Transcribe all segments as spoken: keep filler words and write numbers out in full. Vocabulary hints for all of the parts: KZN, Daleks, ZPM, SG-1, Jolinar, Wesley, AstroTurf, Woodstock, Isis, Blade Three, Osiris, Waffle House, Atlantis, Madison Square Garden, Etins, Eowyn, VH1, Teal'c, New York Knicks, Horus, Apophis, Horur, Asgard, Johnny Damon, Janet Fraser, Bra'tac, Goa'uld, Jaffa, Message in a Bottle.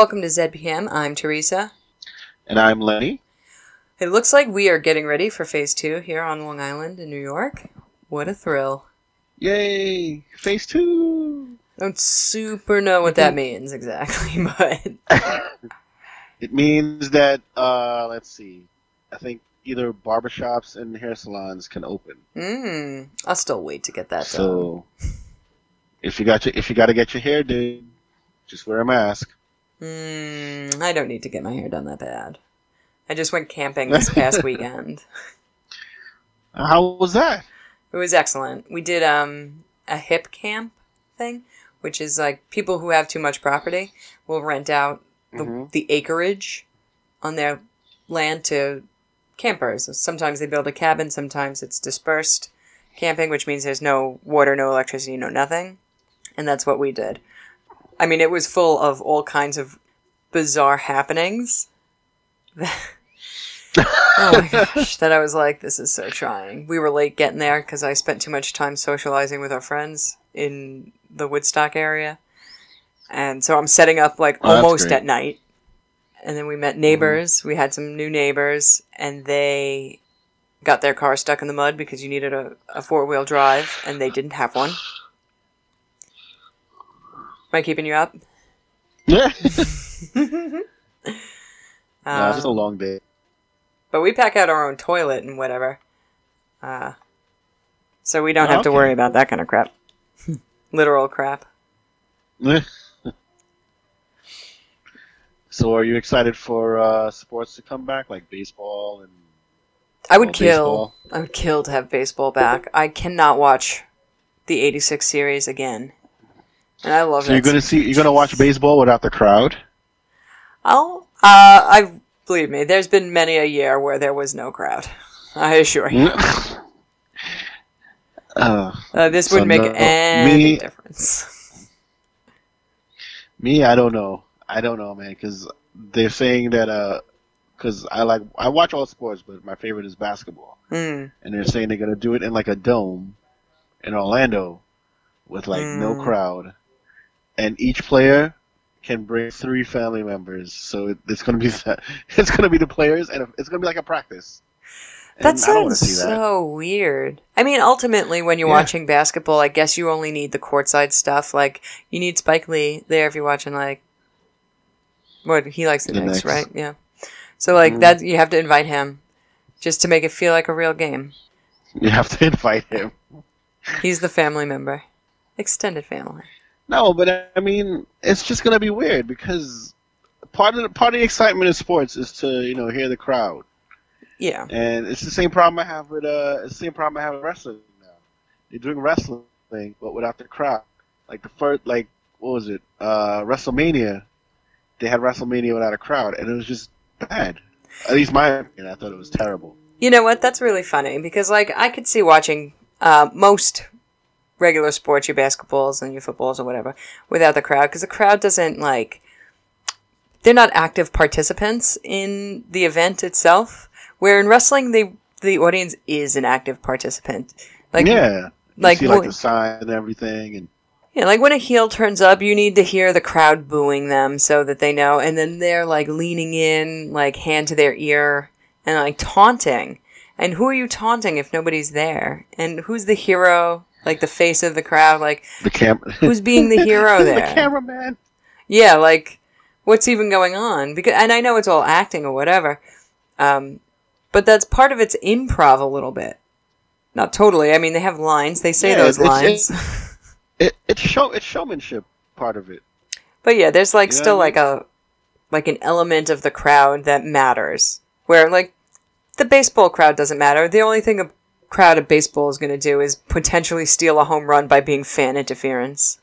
Welcome to Z P M. I'm Teresa. And I'm Lenny. It looks like we are getting ready for Phase two here on Long Island in New York. What a thrill. Yay! Phase two! I don't super know what that means exactly, but... It means that, uh, let's see, I think either barbershops and hair salons can open. Mm, I'll still wait to get that done. So, if you got your, if you got to get your hair done, just wear a mask. Mm, I don't need to get my hair done that bad. I just went camping this past weekend. How was that? It was excellent. We did um, a hip camp thing, which is like people who have too much property will rent out The, mm-hmm. the acreage on their land to campers. Sometimes they build a cabin, sometimes it's dispersed camping, which means there's no water, no electricity, no nothing. And that's what we did. I mean, it was full of all kinds of bizarre happenings. Oh my gosh, that I was like, this is so trying. We were late getting there because I spent too much time socializing with our friends in the Woodstock area. And so I'm setting up, like, oh, almost at night. And then we met neighbors. Mm-hmm. We had some new neighbors. And they got their car stuck in the mud because you needed a, a four-wheel drive. And they didn't have one. Am I keeping you up? Yeah. um, no, it's just a long day. But we pack out our own toilet and whatever. Uh, so we don't oh, have okay. to worry about that kind of crap. Literal crap. So are you excited for uh, sports to come back, like baseball? And I would kill. Baseball? I would kill to have baseball back. I cannot watch the eighty-six series again, and I love. So that you're gonna see. You're gonna watch baseball without the crowd. I'll. Uh, I believe me. There's been many a year where there was no crowd. I assure you. uh, uh, this would so make no, any me, difference. Me, I don't know. I don't know, man, because they're saying that uh, because I like I watch all sports, but my favorite is basketball, mm. and they're saying they're gonna do it in like a dome in Orlando with like mm. no crowd, and each player can bring three family members, so it, it's gonna be it's gonna be the players, and it's gonna be like a practice. And that sounds so that. weird. I mean, ultimately, when you're yeah. watching basketball, I guess you only need the courtside stuff. Like you need Spike Lee there if you're watching like. What he likes the, the Knicks, Knicks, right? Yeah. So like mm. that, you have to invite him, just to make it feel like a real game. You have to invite him. He's the family member, extended family. No, but I mean, it's just gonna be weird because part of the, part of the excitement in sports is to you know hear the crowd. Yeah. And it's the same problem I have with uh, it's the same problem I have with wrestling now. They're doing wrestling, but without the crowd. Like the first, like what was it? Uh, WrestleMania. They had WrestleMania without a crowd, and it was just bad. At least my opinion, I thought it was terrible. You know what? That's really funny, because like I could see watching uh, most regular sports, your basketballs and your footballs or whatever, without the crowd, because the crowd doesn't, like, they're not active participants in the event itself, where in wrestling, they the audience is an active participant. Like, yeah. You like, see, like, the sign and everything, and... Yeah, like when a heel turns up, you need to hear the crowd booing them so that they know. And then they're like leaning in, like hand to their ear and like taunting. And who are you taunting if nobody's there? And who's the hero? Like the face of the crowd? Like the cam- who's being the hero there? The cameraman. Yeah, like what's even going on? Because, and I know it's all acting or whatever. Um, but that's part of its improv a little bit. Not totally. I mean, they have lines. They say yeah, those it's, lines. It's, It, it's show it's showmanship part of it, but yeah, there's like you still like I mean? a like an element of the crowd that matters. Where like the baseball crowd doesn't matter. The only thing a crowd of baseball is going to do is potentially steal a home run by being fan interference.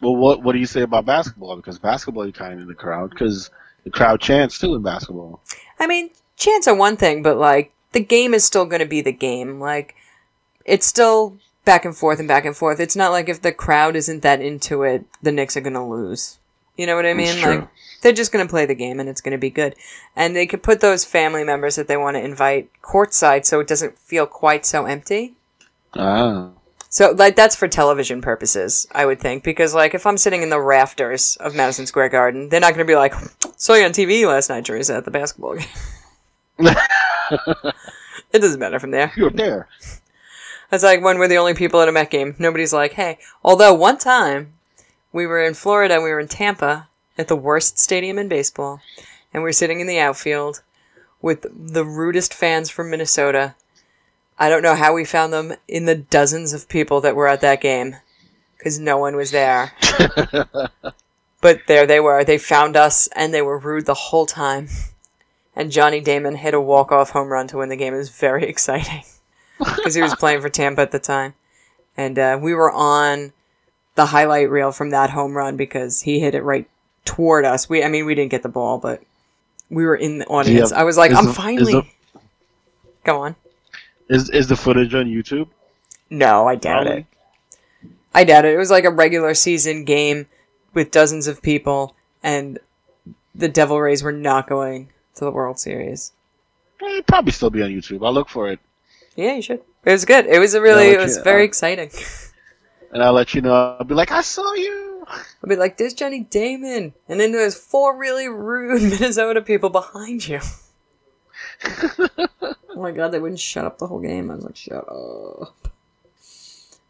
Well, what what do you say about basketball? Because basketball, you're kind of in the crowd because the crowd chants too in basketball. I mean, chants are one thing, but like the game is still going to be the game. Like it's still. Back and forth and back and forth. It's not like if the crowd isn't that into it, the Knicks are going to lose. You know what I mean? Like they're just going to play the game and it's going to be good. And they could put those family members that they want to invite courtside so it doesn't feel quite so empty. Ah. So, like, that's for television purposes, I would think, because, like, if I'm sitting in the rafters of Madison Square Garden, they're not going to be like, saw you on T V last night, Teresa, at the basketball game. It doesn't matter from there. You're there. That's like when we're the only people at a Met game. Nobody's like, hey. Although, one time, we were in Florida, we were in Tampa, at the worst stadium in baseball, and we were sitting in the outfield with the rudest fans from Minnesota. I don't know how we found them in the dozens of people that were at that game, because no one was there. But there they were. They found us, and they were rude the whole time. And Johnny Damon hit a walk-off home run to win the game. It was very exciting, because he was playing for Tampa at the time. And uh, we were on the highlight reel from that home run, because he hit it right toward us. We, I mean, we didn't get the ball, but we were in the audience. Yeah. I was like, is I'm the, finally... The... Go on. Is is the footage on YouTube? No, I doubt Probably. it. I doubt it. It was like a regular season game with dozens of people, and the Devil Rays were not going to the World Series. It'll probably still be on YouTube. I'll look for it. Yeah, you should. It was good. It was a really, it was you, very I'll, exciting. And I'll let you know. I'll be like, I saw you. I'll be like, there's Johnny Damon. And then there's four really rude Minnesota people behind you. Oh my god, they wouldn't shut up the whole game. I was like, shut up.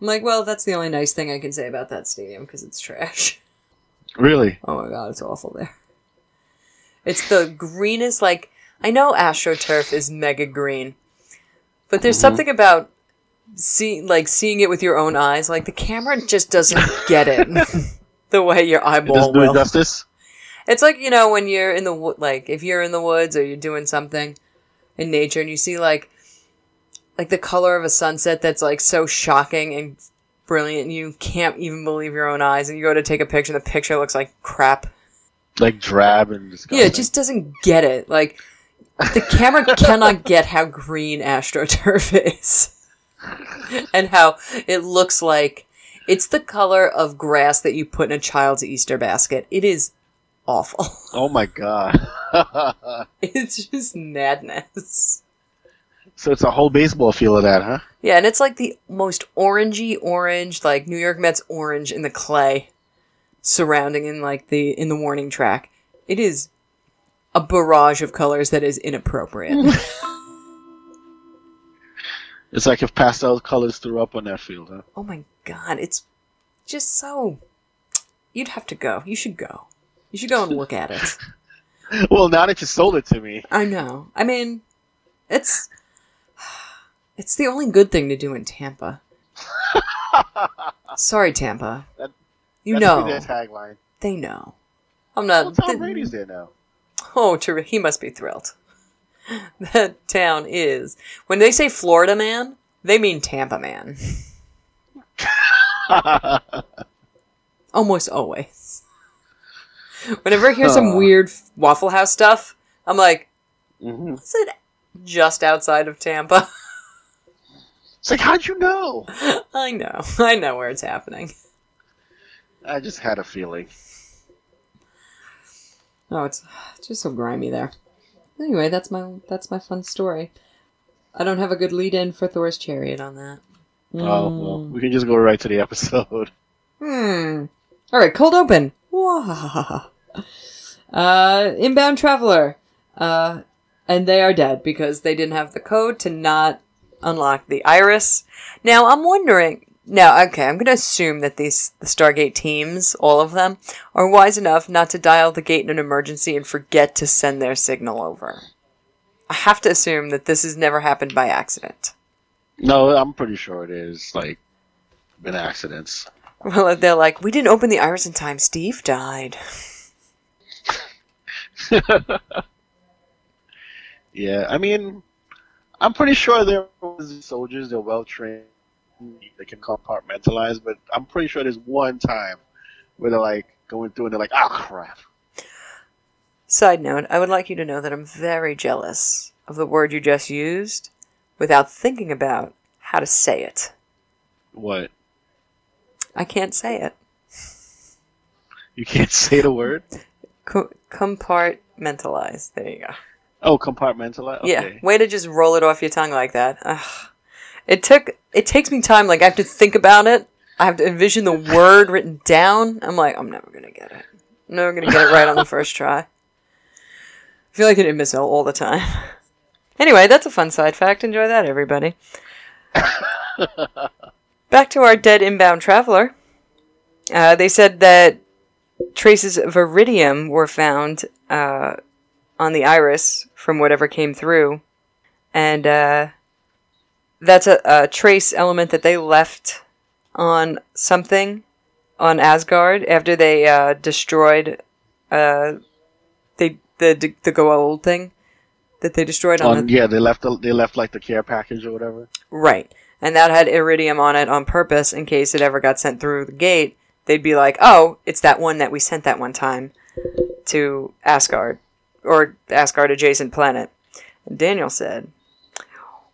I'm like, well, that's the only nice thing I can say about that stadium, because it's trash. Really? Oh my god, it's awful there. It's the greenest, like, I know AstroTurf is mega green, but there's mm-hmm. something about see, like seeing it with your own eyes. Like, the camera just doesn't get it the way your eyeball it will. It doesn't do justice? It's like, you know, when you're in the, wo- like, if you're in the woods or you're doing something in nature and you see, like, like the color of a sunset that's, like, so shocking and brilliant and you can't even believe your own eyes, and you go to take a picture and the picture looks like crap. Like drab and disgusting. Yeah, it just doesn't get it. Like, the camera cannot get how green AstroTurf is. And how it looks like, it's the color of grass that you put in a child's Easter basket. It is awful. Oh my god. It's just madness. So it's a whole baseball feel of that, huh? Yeah, and it's like the most orangey orange, like New York Mets orange in the clay surrounding in like the in the warning track. It is a barrage of colors that is inappropriate. It's like if pastel colors threw up on that field, huh? Oh my god, it's just so you'd have to go. You should go. You should go and look at it. Well, now that you sold it to me. I know. I mean, it's it's the only good thing to do in Tampa. Sorry, Tampa. That, you know. That's their tagline. They know. I'm not. Well, Tom they, Brady's there now. Oh, he must be thrilled. That town is. When they say Florida man, they mean Tampa man. Almost always. Whenever I hear some uh, weird Waffle House stuff, I'm like, mm-hmm. is it just outside of Tampa? It's like, how'd you know? I know. I know where it's happening. I just had a feeling. Oh, it's just so grimy there. Anyway, that's my that's my fun story. I don't have a good lead-in for Thor's Chariot on that. Mm. Oh, well, we can just go right to the episode. Hmm. All right, cold open. Wow. Uh, inbound traveler. Uh, and they are dead because they didn't have the code to not unlock the iris. Now, I'm wondering... Now, okay, I'm going to assume that these the Stargate teams, all of them, are wise enough not to dial the gate in an emergency and forget to send their signal over. I have to assume that this has never happened by accident. No, I'm pretty sure it is, like, been accidents. Well, they're like, we didn't open the iris in time. Steve died. Yeah, I mean, I'm pretty sure they're soldiers. They're well-trained. They can compartmentalize, but I'm pretty sure there's one time where they're, like, going through and they're like, oh, crap. Side note, I would like you to know that I'm very jealous of the word you just used without thinking about how to say it. What? I can't say it. You can't say the word? Co- compartmentalize. There you go. Oh, compartmentalize? Okay. Yeah. Way to just roll it off your tongue like that. Ugh. It took it takes me time. Like, I have to think about it. I have to envision the word written down. I'm like, I'm never gonna get it. I'm never gonna get it right on the first try. I feel like an imbecile all the time. Anyway, that's a fun side fact. Enjoy that, everybody. Back to our dead inbound traveler. Uh, they said that traces of iridium were found uh, on the iris from whatever came through. And uh, that's a, a trace element that they left on something on Asgard after they uh, destroyed uh, they the the Goa'uld thing that they destroyed on. Um, the... Yeah, they left the, they left like the care package or whatever. Right, and that had iridium on it on purpose in case it ever got sent through the gate. They'd be like, "Oh, it's that one that we sent that one time to Asgard or Asgard adjacent planet." And Daniel said,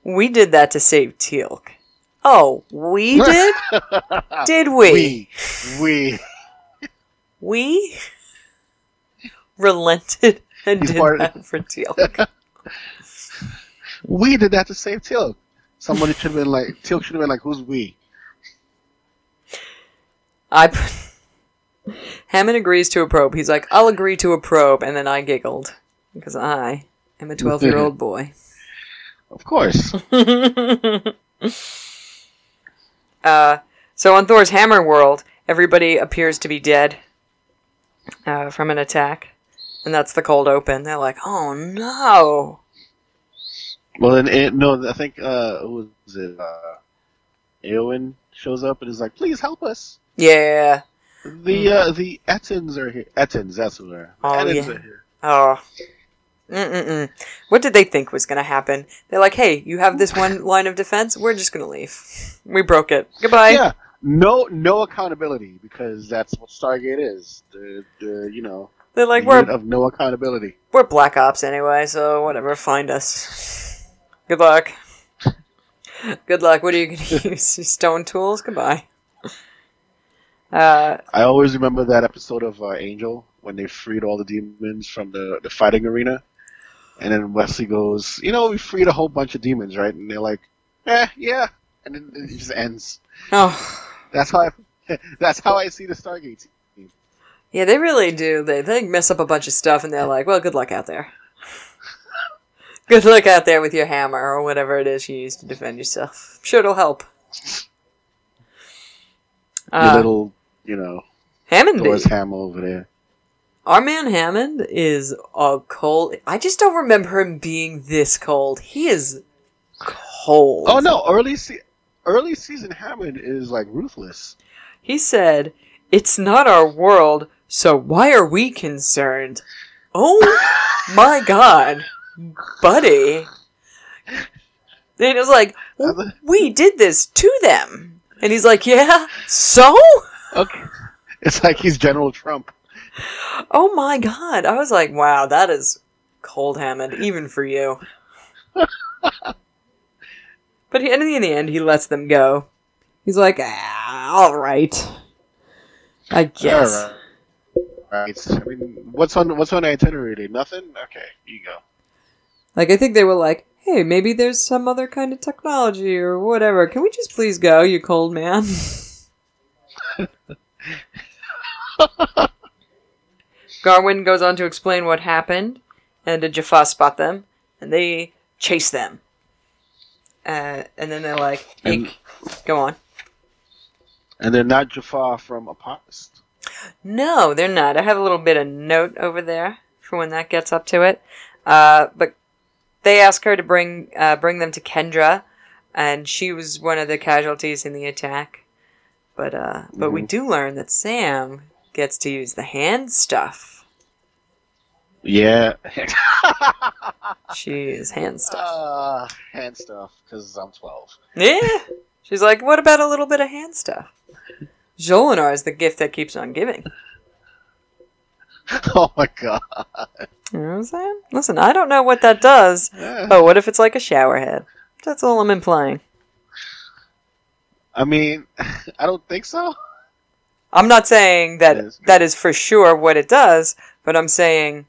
"We did that to save Teal'c." Oh, we did? Did we? We. We. We relented and He's did that of... for Teal'c. We did that to save Teal'c. Somebody should have been like, Teal'c should have been like, who's we? I. Put... Hammond agrees to a probe. He's like, I'll agree to a probe. And then I giggled. Because I am a twelve-year-old boy. Of course. Uh, so on Thor's Hammer World, everybody appears to be dead uh, from an attack, and that's the cold open. They're like, "Oh no!" Well, then it, no, I think uh, who was it? Uh, Eowyn shows up and is like, "Please help us!" Yeah. The uh, the Etins are here. Etins, that's what they're. Oh Etins yeah. Are here. Oh. Mm-mm-mm. What did they think was going to happen? They're like, hey, you have this one line of defense, we're just going to leave. We broke it. Goodbye. Yeah, no no accountability, because that's what Stargate is. The, the, you know, they're like, the we're of no accountability. We're Black Ops anyway, so whatever, find us. Good luck. Good luck. What are you going to use? Stone tools? Goodbye. Uh, I always remember that episode of uh, Angel, when they freed all the demons from the, the fighting arena. And then Wesley goes, you know, we freed a whole bunch of demons, right? And they're like, eh, yeah. And then it just ends. Oh. That's how I, that's how I see the Stargate team. Yeah, they really do. They they mess up a bunch of stuff, and they're like, well, good luck out there. Good luck out there with your hammer or whatever it is you use to defend yourself. I'm sure it'll help. Your uh, little, you know, Hammond Thor's hammer over there. Our man Hammond is uh, cold. I just don't remember him being this cold. He is cold. Oh, no. Early se- early season Hammond is, like, ruthless. He said, it's not our world, so why are we concerned? Oh, my God, buddy. And it was like, we did this to them. And he's like, yeah, so? Okay. It's like he's General Trump. Oh my God. I was like, wow, that is cold, Hammond, even for you. But he, in the end, he lets them go. He's like, ah, all right. I guess. All right. All right. I mean, what's on, what's on itinerary? Nothing? Okay, you go. Like, I think they were like, hey, maybe there's some other kind of technology or whatever. Can we just please go, you cold man? Garwin goes on to explain what happened, and the Jaffa spot them, and they chase them. Uh, and then they're like, and, go on. And they're not Jaffa from Apophis. No, they're not. I have a little bit of note over there for when that gets up to it. Uh, but they ask her to bring uh, bring them to Kendra, and she was one of the casualties in the attack. But uh, but mm-hmm. we do learn that Sam gets to use the hand stuff. Yeah. She is hand stuff. Uh, hand stuff, because I'm twelve. Yeah. She's like, what about a little bit of hand stuff? Jolinar is the gift that keeps on giving. Oh my God. You know what I'm saying? Listen, I don't know what that does, yeah. But what if it's like a shower head? That's all I'm implying. I mean, I don't think so. I'm not saying that that is, that is for sure what it does, but I'm saying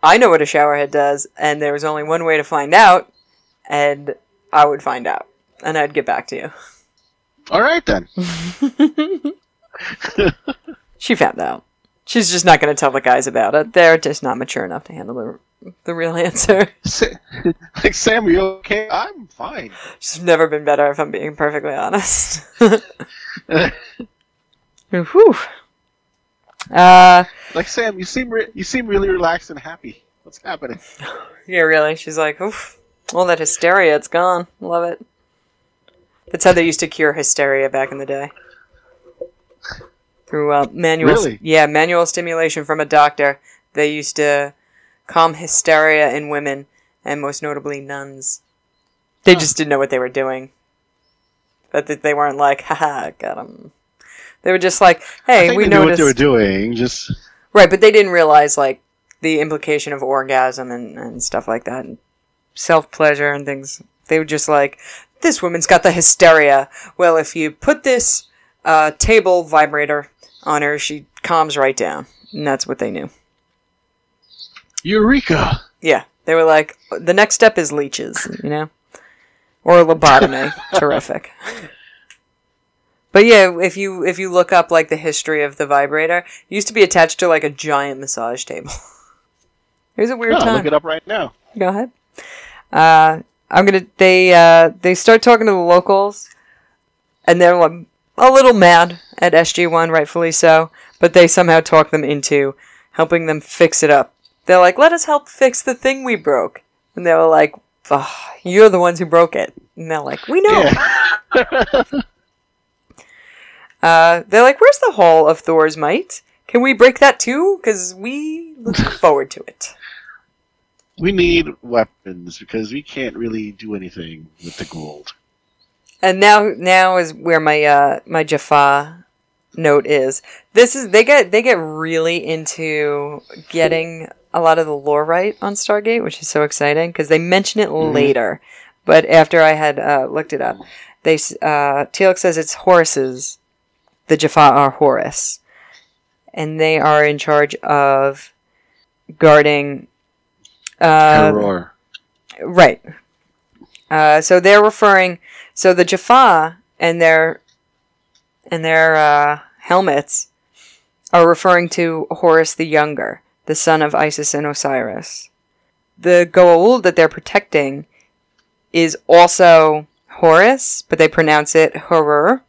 I know what a showerhead does, and there was only one way to find out, and I would find out. and I'd get back to you. All right, then. She found out. She's just not going to tell the guys about it. They're just not mature enough to handle the, the real answer. Like, Sam, are you okay? I'm fine. She's never been better, if I'm being perfectly honest. Whew. Uh, like, Sam, you seem re- you seem really relaxed and happy. What's happening? Yeah, really. She's like, oof. All that hysteria, it's gone. Love it. That's how they used to cure hysteria back in the day. Through uh, manual, really? yeah, manual stimulation from a doctor. They used to calm hysteria in women, and most notably nuns. They huh. just didn't know what they were doing. But they weren't like, haha, got them. They were just like, hey, I think we they noticed. Knew what they were doing, just right. But they didn't realize like the implication of orgasm and, and stuff like that, and self pleasure and things. They were just like, this woman's got the hysteria. Well, if you put this uh, table vibrator on her, she calms right down. And that's what they knew. Eureka! Yeah. They were like, the next step is leeches, you know? Or a lobotomy. Terrific. But yeah, if you if you look up like the history of the vibrator, it used to be attached to like a giant massage table. It was a weird no, time. Look it up right now. Go ahead. Uh... I'm gonna. They uh, they start talking to the locals, and they're like, a little mad at S G one, rightfully so. But they somehow talk them into helping them fix it up. They're like, "Let us help fix the thing we broke," and they were like, oh, "You're the ones who broke it." And they're like, "We know." Yeah. uh, they're like, "Where's the hall of Thor's might? Can we break that too? Because we look forward to it." We need weapons because we can't really do anything with the Goa'uld. And now, now is where my uh, my Jaffa note is. This is they get they get really into getting a lot of the lore right on Stargate, which is so exciting because they mention it mm-hmm. later. But after I had uh, looked it up, they uh, Teal'c says it's Horus's. The Jaffa are Horus, and they are in charge of guarding. Uh, Error. Right. Uh, so they're referring. So the Jaffa and their and their uh, helmets are referring to Horus the Younger, the son of Isis and Osiris. The Goa'uld that they're protecting is also Horus, but they pronounce it Horur,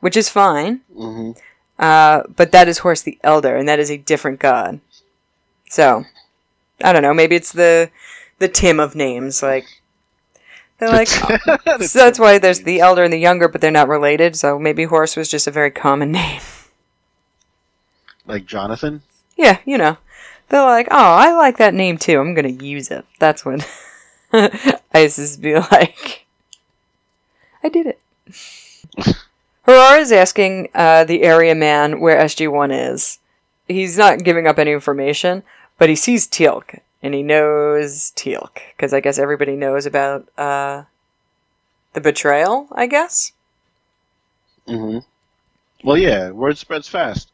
which is fine. Mm-hmm. Uh, but that is Horus the Elder, and that is a different god. So. I don't know, maybe it's the the Tim of names, like they're like oh. So that's why there's the elder and the younger, but they're not related, so maybe Horus was just a very common name. Like Jonathan? Yeah, you know. They're like, oh, I like that name too, I'm gonna use it. That's when Isis be like, I did it. Horror is asking uh, the area man where S G one is. He's not giving up any information. But he sees Teal'c, and he knows Teal'c, because I guess everybody knows about uh, the betrayal, I guess? Mm-hmm. Well, yeah, word spreads fast.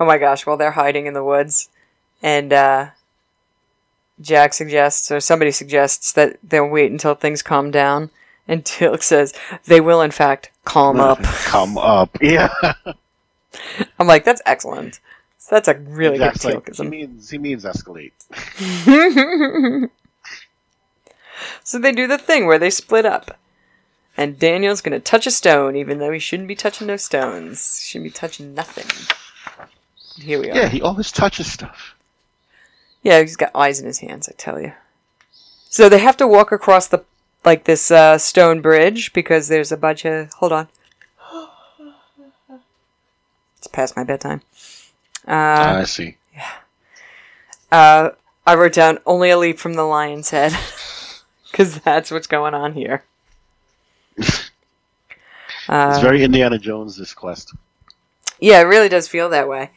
Oh my gosh, well, they're hiding in the woods, and uh, Jack suggests, or somebody suggests, that they'll wait until things calm down, and Teal'c says, they will, in fact, calm up. Calm up, yeah. I'm like, that's excellent. So that's a really Jack's good Teal'cism. Like, he means, he means escalate. So they do the thing where they split up. And Daniel's going to touch a stone, even though he shouldn't be touching no stones. He shouldn't be touching nothing. Here we are. Yeah, he always touches stuff. Yeah, he's got eyes in his hands, I tell you. So they have to walk across the like this uh, stone bridge, because there's a bunch of... Hold on. It's past my bedtime. Uh, I see. Yeah. Uh, I wrote down only a leap from the lion's head, because that's what's going on here. uh, it's very Indiana Jones, this quest. Yeah, it really does feel that way.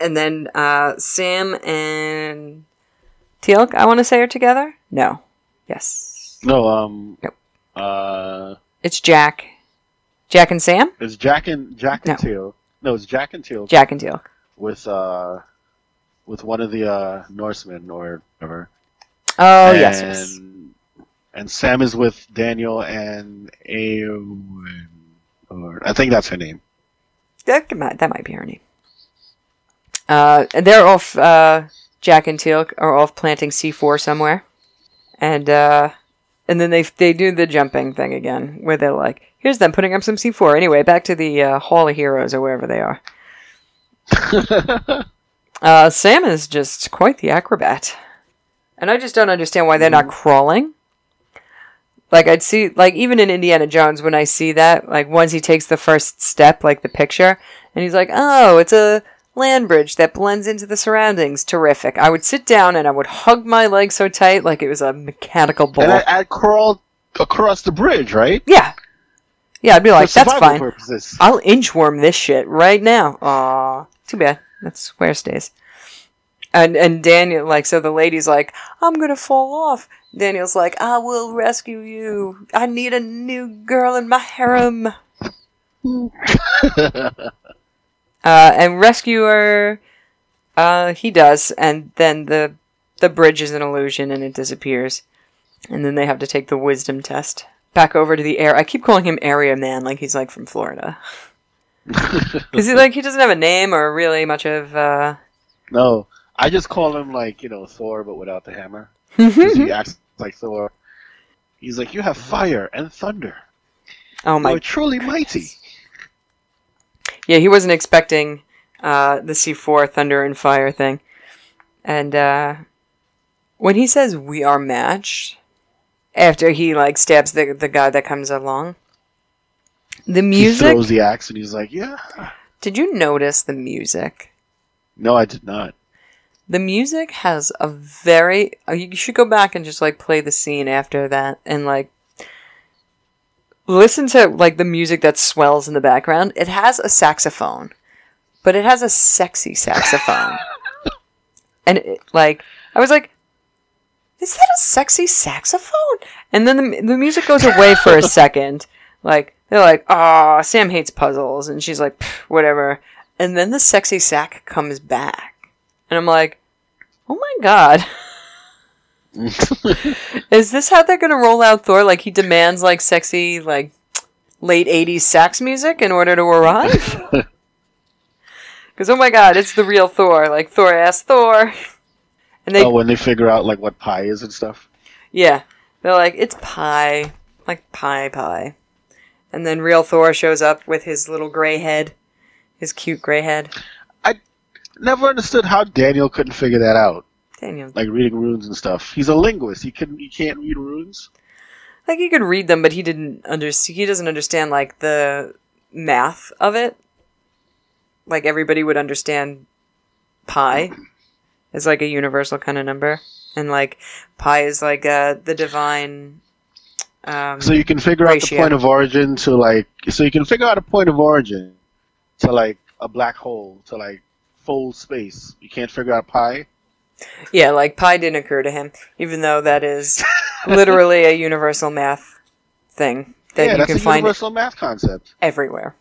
And then uh, Sam and Teal'c, I want to say, are together? No. Yes. No, um... Nope. Uh, it's Jack. Jack and Sam? It's Jack and, Jack and no. Teal'c. No, it's Jack and Teal'c. Jack and Teal'c. With uh, with one of the uh, Norsemen or whatever. Oh, and, yes, yes. and Sam is with Daniel and Eowyn, or I think that's her name. That might, that might be her name. Uh, they're off. Uh, Jack and Teal'c are off planting C four somewhere, and uh, and then they they do the jumping thing again, where they're like, "Here's them putting up some C four." Anyway, back to the uh, Hall of Heroes or wherever they are. uh, Sam is just quite the acrobat, and I just don't understand why they're not crawling. Like I'd see, like even in Indiana Jones, when I see that, like once he takes the first step, like the picture, and he's like, "Oh, it's a land bridge that blends into the surroundings. Terrific." I would sit down and I would hug my leg so tight like it was a mechanical ball. And I, I'd crawl across the bridge, right? Yeah. Yeah, I'd be like, that's fine. Purposes. I'll inchworm this shit right now. Aw, too bad. That's where it stays. And, and Daniel, like, so the lady's like, I'm going to fall off. Daniel's like, I will rescue you. I need a new girl in my harem. Uh, and rescuer, uh, he does, and then the the bridge is an illusion, and it disappears. And then they have to take the wisdom test. Back over to the air. I keep calling him Area Man, like he's like from Florida, because he like he doesn't have a name or really much of. Uh... No, I just call him like you know Thor, but without the hammer. He acts like Thor. He's like, you have fire and thunder. Oh my! You are truly goodness. Mighty. Yeah, he wasn't expecting uh, the C four thunder and fire thing. And uh, when he says, we are matched, after he, like, stabs the the guy that comes along, the music... He throws the axe and he's like, yeah. Did you notice the music? No, I did not. The music has a very... You should go back and just, like, play the scene after that and, like, listen to, like, the music that swells in the background. It has a saxophone, but it has a sexy saxophone. And, it, like, I was like, is that a sexy saxophone? And then the, the music goes away for a second. Like, they're like, oh, Sam hates puzzles. And she's like, whatever. And then the sexy sax comes back. And I'm like, oh, my God. Is this how they're gonna roll out Thor? Like he demands like sexy like late eighties sax music in order to arrive? Because oh my god, it's the real Thor. Like Thor ass Thor. And they oh when they figure out like what pie is and stuff. Yeah, they're like it's pie, like pie pie. And then real Thor shows up with his little gray head, his cute gray head. I never understood how Daniel couldn't figure that out. Daniel. Like reading runes and stuff. He's a linguist. He couldn't. He can't read runes. Like he could read them, but he didn't understand. He doesn't understand like the math of it. Like everybody would understand, pi, as like a universal kind of number, and like pi is like uh, the divine. Um, so you can figure ratio. out the point of origin to like. So you can figure out a point of origin to like a black hole to like full space. You can't figure out pi. Yeah, like pi didn't occur to him, even though that is literally a universal math thing that yeah, you that's can a find universal math concept everywhere.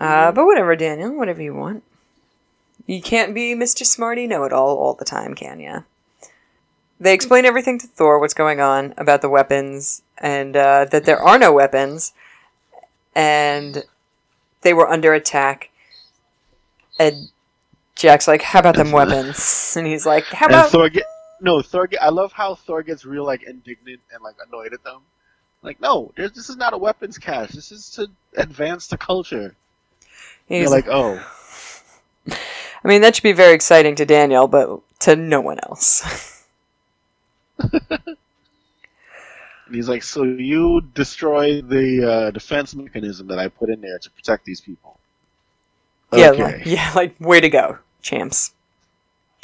Uh, but whatever, Daniel, whatever you want. You can't be Mister Smarty Know-It-All all the time, can ya? They explain everything to Thor, what's going on about the weapons, and uh, that there are no weapons, and they were under attack, and Jack's like, how about them weapons? And he's like, how about... And Thor get, no, Thor... Get, I love how Thor gets real, like, indignant and, like, annoyed at them. Like, no, this is not a weapons cache. This is to advance the culture. You're like, oh. I mean, that should be very exciting to Daniel, but to no one else. And he's like, so you destroy the uh, defense mechanism that I put in there to protect these people. Yeah, okay. like, yeah, like, way to go, champs.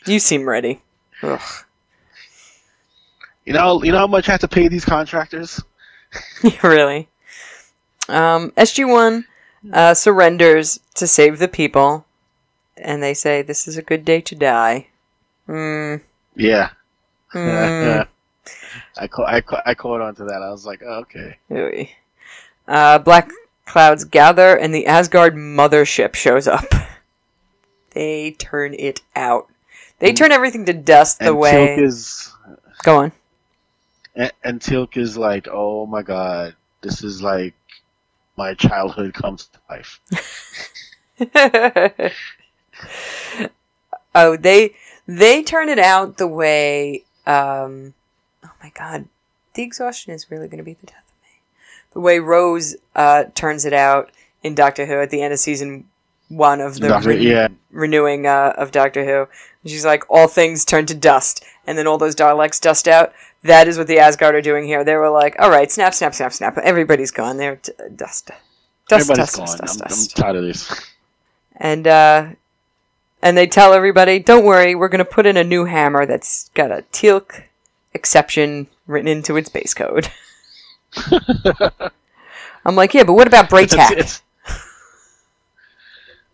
You seem ready. Ugh. You know, you know how much I have to pay these contractors? Really? Um, S G one uh, surrenders to save the people, and they say, this is a good day to die. Mm. Yeah. Mm. I, call, I, call, I caught on to that. I was like, oh, okay. Uh, Black... Clouds gather and the Asgard mothership shows up. They turn it out. They turn everything to dust the and way. Teal'c is... Go on. And, and Teal'c is like, oh my god, this is like my childhood comes to life. Oh, they they turn it out the way. Um, oh my god, the exhaustion is really going to be the death of me. The way Rose uh, turns it out in Doctor Who at the end of season one of the Doctor, re- yeah. renewing uh, of Doctor Who. She's like, all things turn to dust, and then all those Daleks dust out. That is what the Asgard are doing here. They were like, all right, snap, snap, snap, snap. Everybody's gone. They're t- dust. Dust, Everybody's dust, gone. dust, dust, I'm, dust. I'm tired of this. And uh, and they tell everybody, don't worry, we're going to put in a new hammer that's got a Teal'c exception written into its base code. I'm like, yeah, but what about Bra'tac? It's, it's...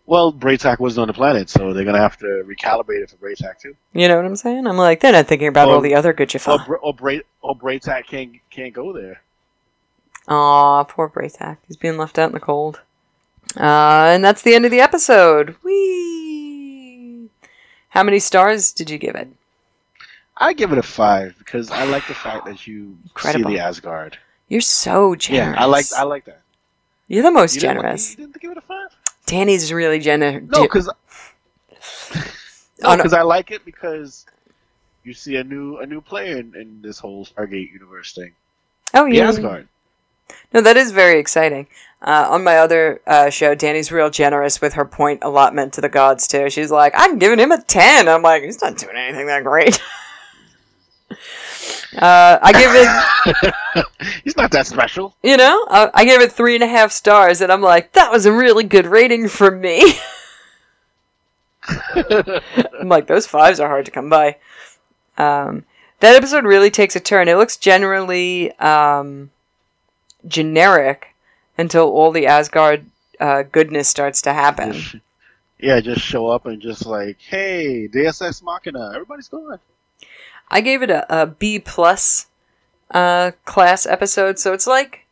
Well, Bra'tac wasn't on the planet, so they're going to have to recalibrate it for Bra'tac, too. You know what I'm saying? I'm like, they're not thinking about or, all the other good Jaffa. Or, Bra- or, Bra- or Bra'tac can't, can't go there. Aw, poor Bra'tac. He's being left out in the cold. Uh, and that's the end of the episode. Whee! How many stars did you give it? I give it a five because I like the fact that you Incredible. see the Asgard. You're so generous. Yeah, I like I like that. You're the most you generous. Didn't, you didn't give it a five? Danny's really generous. No, because no, no. I like it because you see a new a new player in, in this whole Stargate universe thing. Oh, yeah. The Asgard. No, that is very exciting. Uh, on my other uh, show, Danny's real generous with her point allotment to the gods, too. She's like, I'm giving him a ten. I'm like, he's not doing anything that great. uh, I give it... he's not that special. You know? I, I give it three and a half stars, and I'm like, that was a really good rating for me. I'm like, those fives are hard to come by. Um, that episode really takes a turn. It looks generally... Um, generic until all the Asgard uh, goodness starts to happen. Yeah, just show up and just like, hey, Deus Ex Machina, everybody's gone. I gave it a, a B plus uh, class episode, so it's like,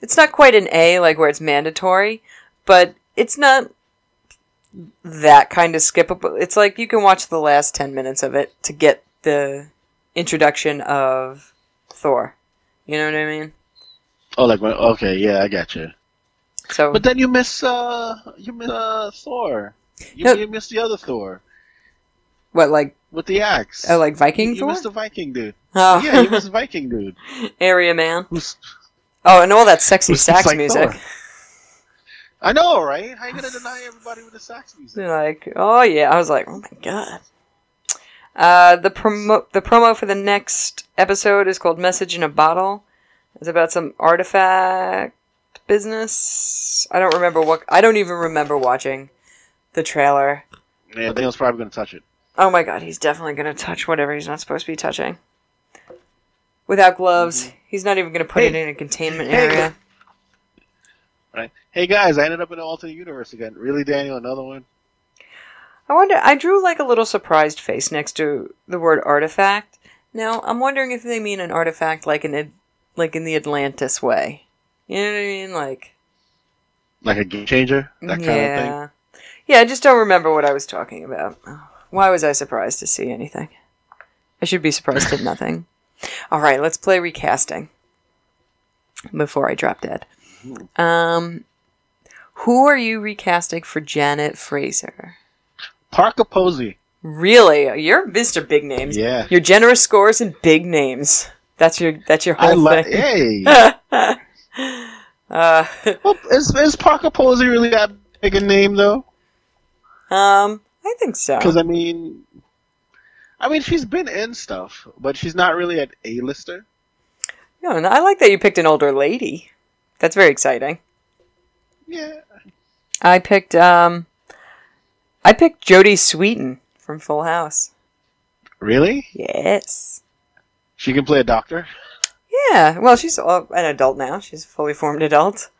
it's not quite an A, like where it's mandatory, but it's not that kind of skippable. It's like you can watch the last ten minutes of it to get the introduction of Thor. You know what I mean? Oh, like when, okay, yeah, I got you. So, but then you miss uh, you miss uh, Thor. You, no, you miss the other Thor. What, like with the axe? Oh, like Viking you, Thor. You miss the Viking dude. Oh, yeah, you miss the Viking dude. Area man. Who's, oh, and all that sexy sax like music. Thor. I know, right? How you gonna deny everybody with the sax music? They're like, oh yeah, I was like, oh my god. Uh, the promo the promo for the next episode is called Message in a Bottle. It's about some artifact business. I don't remember what... I don't even remember watching the trailer. Yeah, Dale's probably going to touch it. Oh my god, he's definitely going to touch whatever he's not supposed to be touching. Without gloves. Mm-hmm. He's not even going to put hey. it in a containment hey. area. Right. Hey guys, I ended up in an alternate universe again. Really, Daniel? Another one? I wonder, I drew like a little surprised face next to the word artifact. Now, I'm wondering if they mean an artifact like in, like in the Atlantis way. You know what I mean? Like like a game changer? That yeah. kind of thing? Yeah, I just don't remember what I was talking about. Why was I surprised to see anything? I should be surprised at nothing. All right, let's play recasting before I drop dead. Um, who are you recasting for Janet Fraser? Parker Posey. Really? You're Mister Big Names. Yeah. Your generous scores and big names. That's your that's your whole I thing. Lo- hey. uh, well, is is Parker Posey really that big a name though? Um, I think so. Because I mean, I mean she's been in stuff, but she's not really an A-lister. No, and I like that you picked an older lady. That's very exciting. Yeah. I picked um. I picked Jodie Sweetin from Full House. Really? Yes. She can play a doctor? Yeah. Well, she's an adult now. She's a fully formed adult.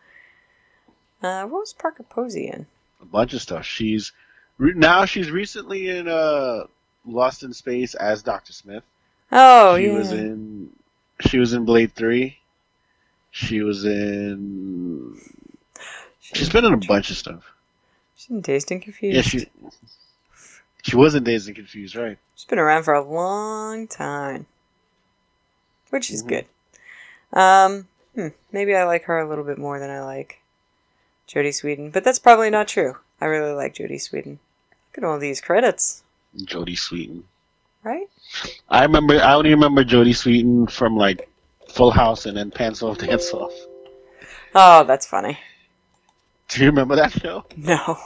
Uh, what was Parker Posey in? A bunch of stuff. She's now she's recently in uh, Lost in Space as Doctor Smith. Oh, she yeah. She was in. She was in Blade Three. She was in. She's, she's been in a bunch of stuff. She's in Dazed and Confused. Yeah, she, she was in Dazed and Confused, right? She's been around for a long time. which is mm-hmm. good. Um, hmm, maybe I like her a little bit more than I like Jodie Sweetin, but that's probably not true. I really like Jodie Sweetin. Look at all these credits. Jodie Sweetin. Right? I remember. I only remember Jodie Sweetin from like Full House and then Pants Off Dance Off. Oh, that's funny. Do you remember that show? No.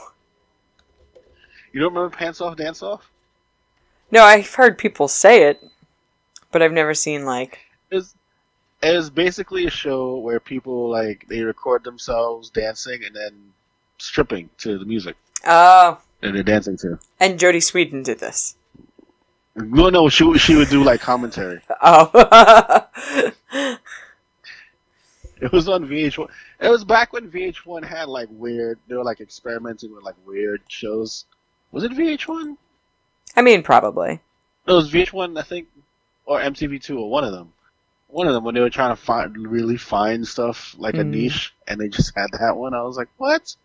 You don't remember Pants Off Dance Off? No, I've heard people say it, but I've never seen like. It's, it's basically a show where people like they record themselves dancing and then stripping to the music. Oh. And they're dancing to. And Jodie Sweetin did this. No, no, she she would do like commentary. Oh. It was on V H one. It was back when V H one had like weird. They were like experimenting with like weird shows. Was it V H one? I mean, probably. It was V H one, I think, or M T V two, or one of them. One of them when they were trying to find really find stuff like mm. a niche, and they just had that one. I was like, what?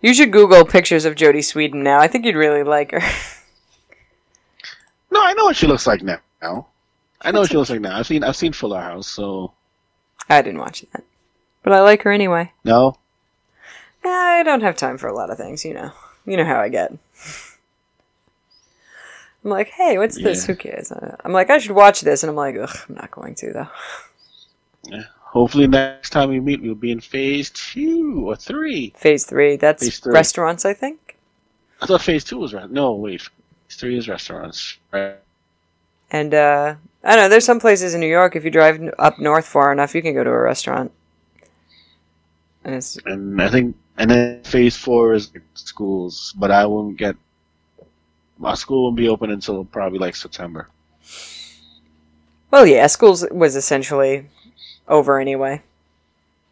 You should Google pictures of Jodie Sweetin now. I think you'd really like her. No, I know what she looks like now. I know what she looks like now. I've seen I've seen Full House, so I didn't watch that, but I like her anyway. No, I don't have time for a lot of things. You know, you know how I get. I'm like, hey, what's yeah. this? Who cares? I'm like, I should watch this, and I'm like, ugh, I'm not going to though. Yeah. Hopefully next time we meet, we'll be in phase two or three. Phase three. That's phase three. Restaurants, I think. I thought phase two was right. No, wait. Phase three is restaurants, right? And uh, I don't know. There's some places in New York. If you drive up north far enough, you can go to a restaurant. And it's. And I think, and then phase four is schools, but I won't get. My school won't be open until probably like September. Well, yeah, schools was essentially. Over anyway.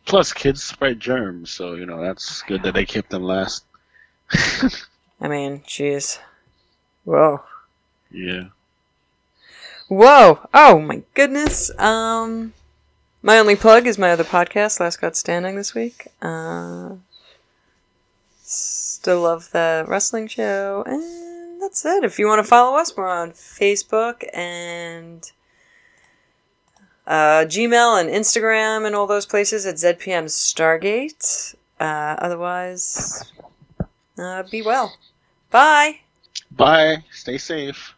Plus, kids spread germs, so you know that's good that they kept them last. I mean, jeez. Whoa. Yeah. Whoa! Oh my goodness. Um, my only plug is my other podcast, Last Got Standing, this week. Uh, still love the wrestling show, and that's it. If you want to follow us, we're on Facebook and. Uh, Gmail and Instagram and all those places at Z P M Stargate. Uh, otherwise, uh, be well. Bye. Bye. Stay safe.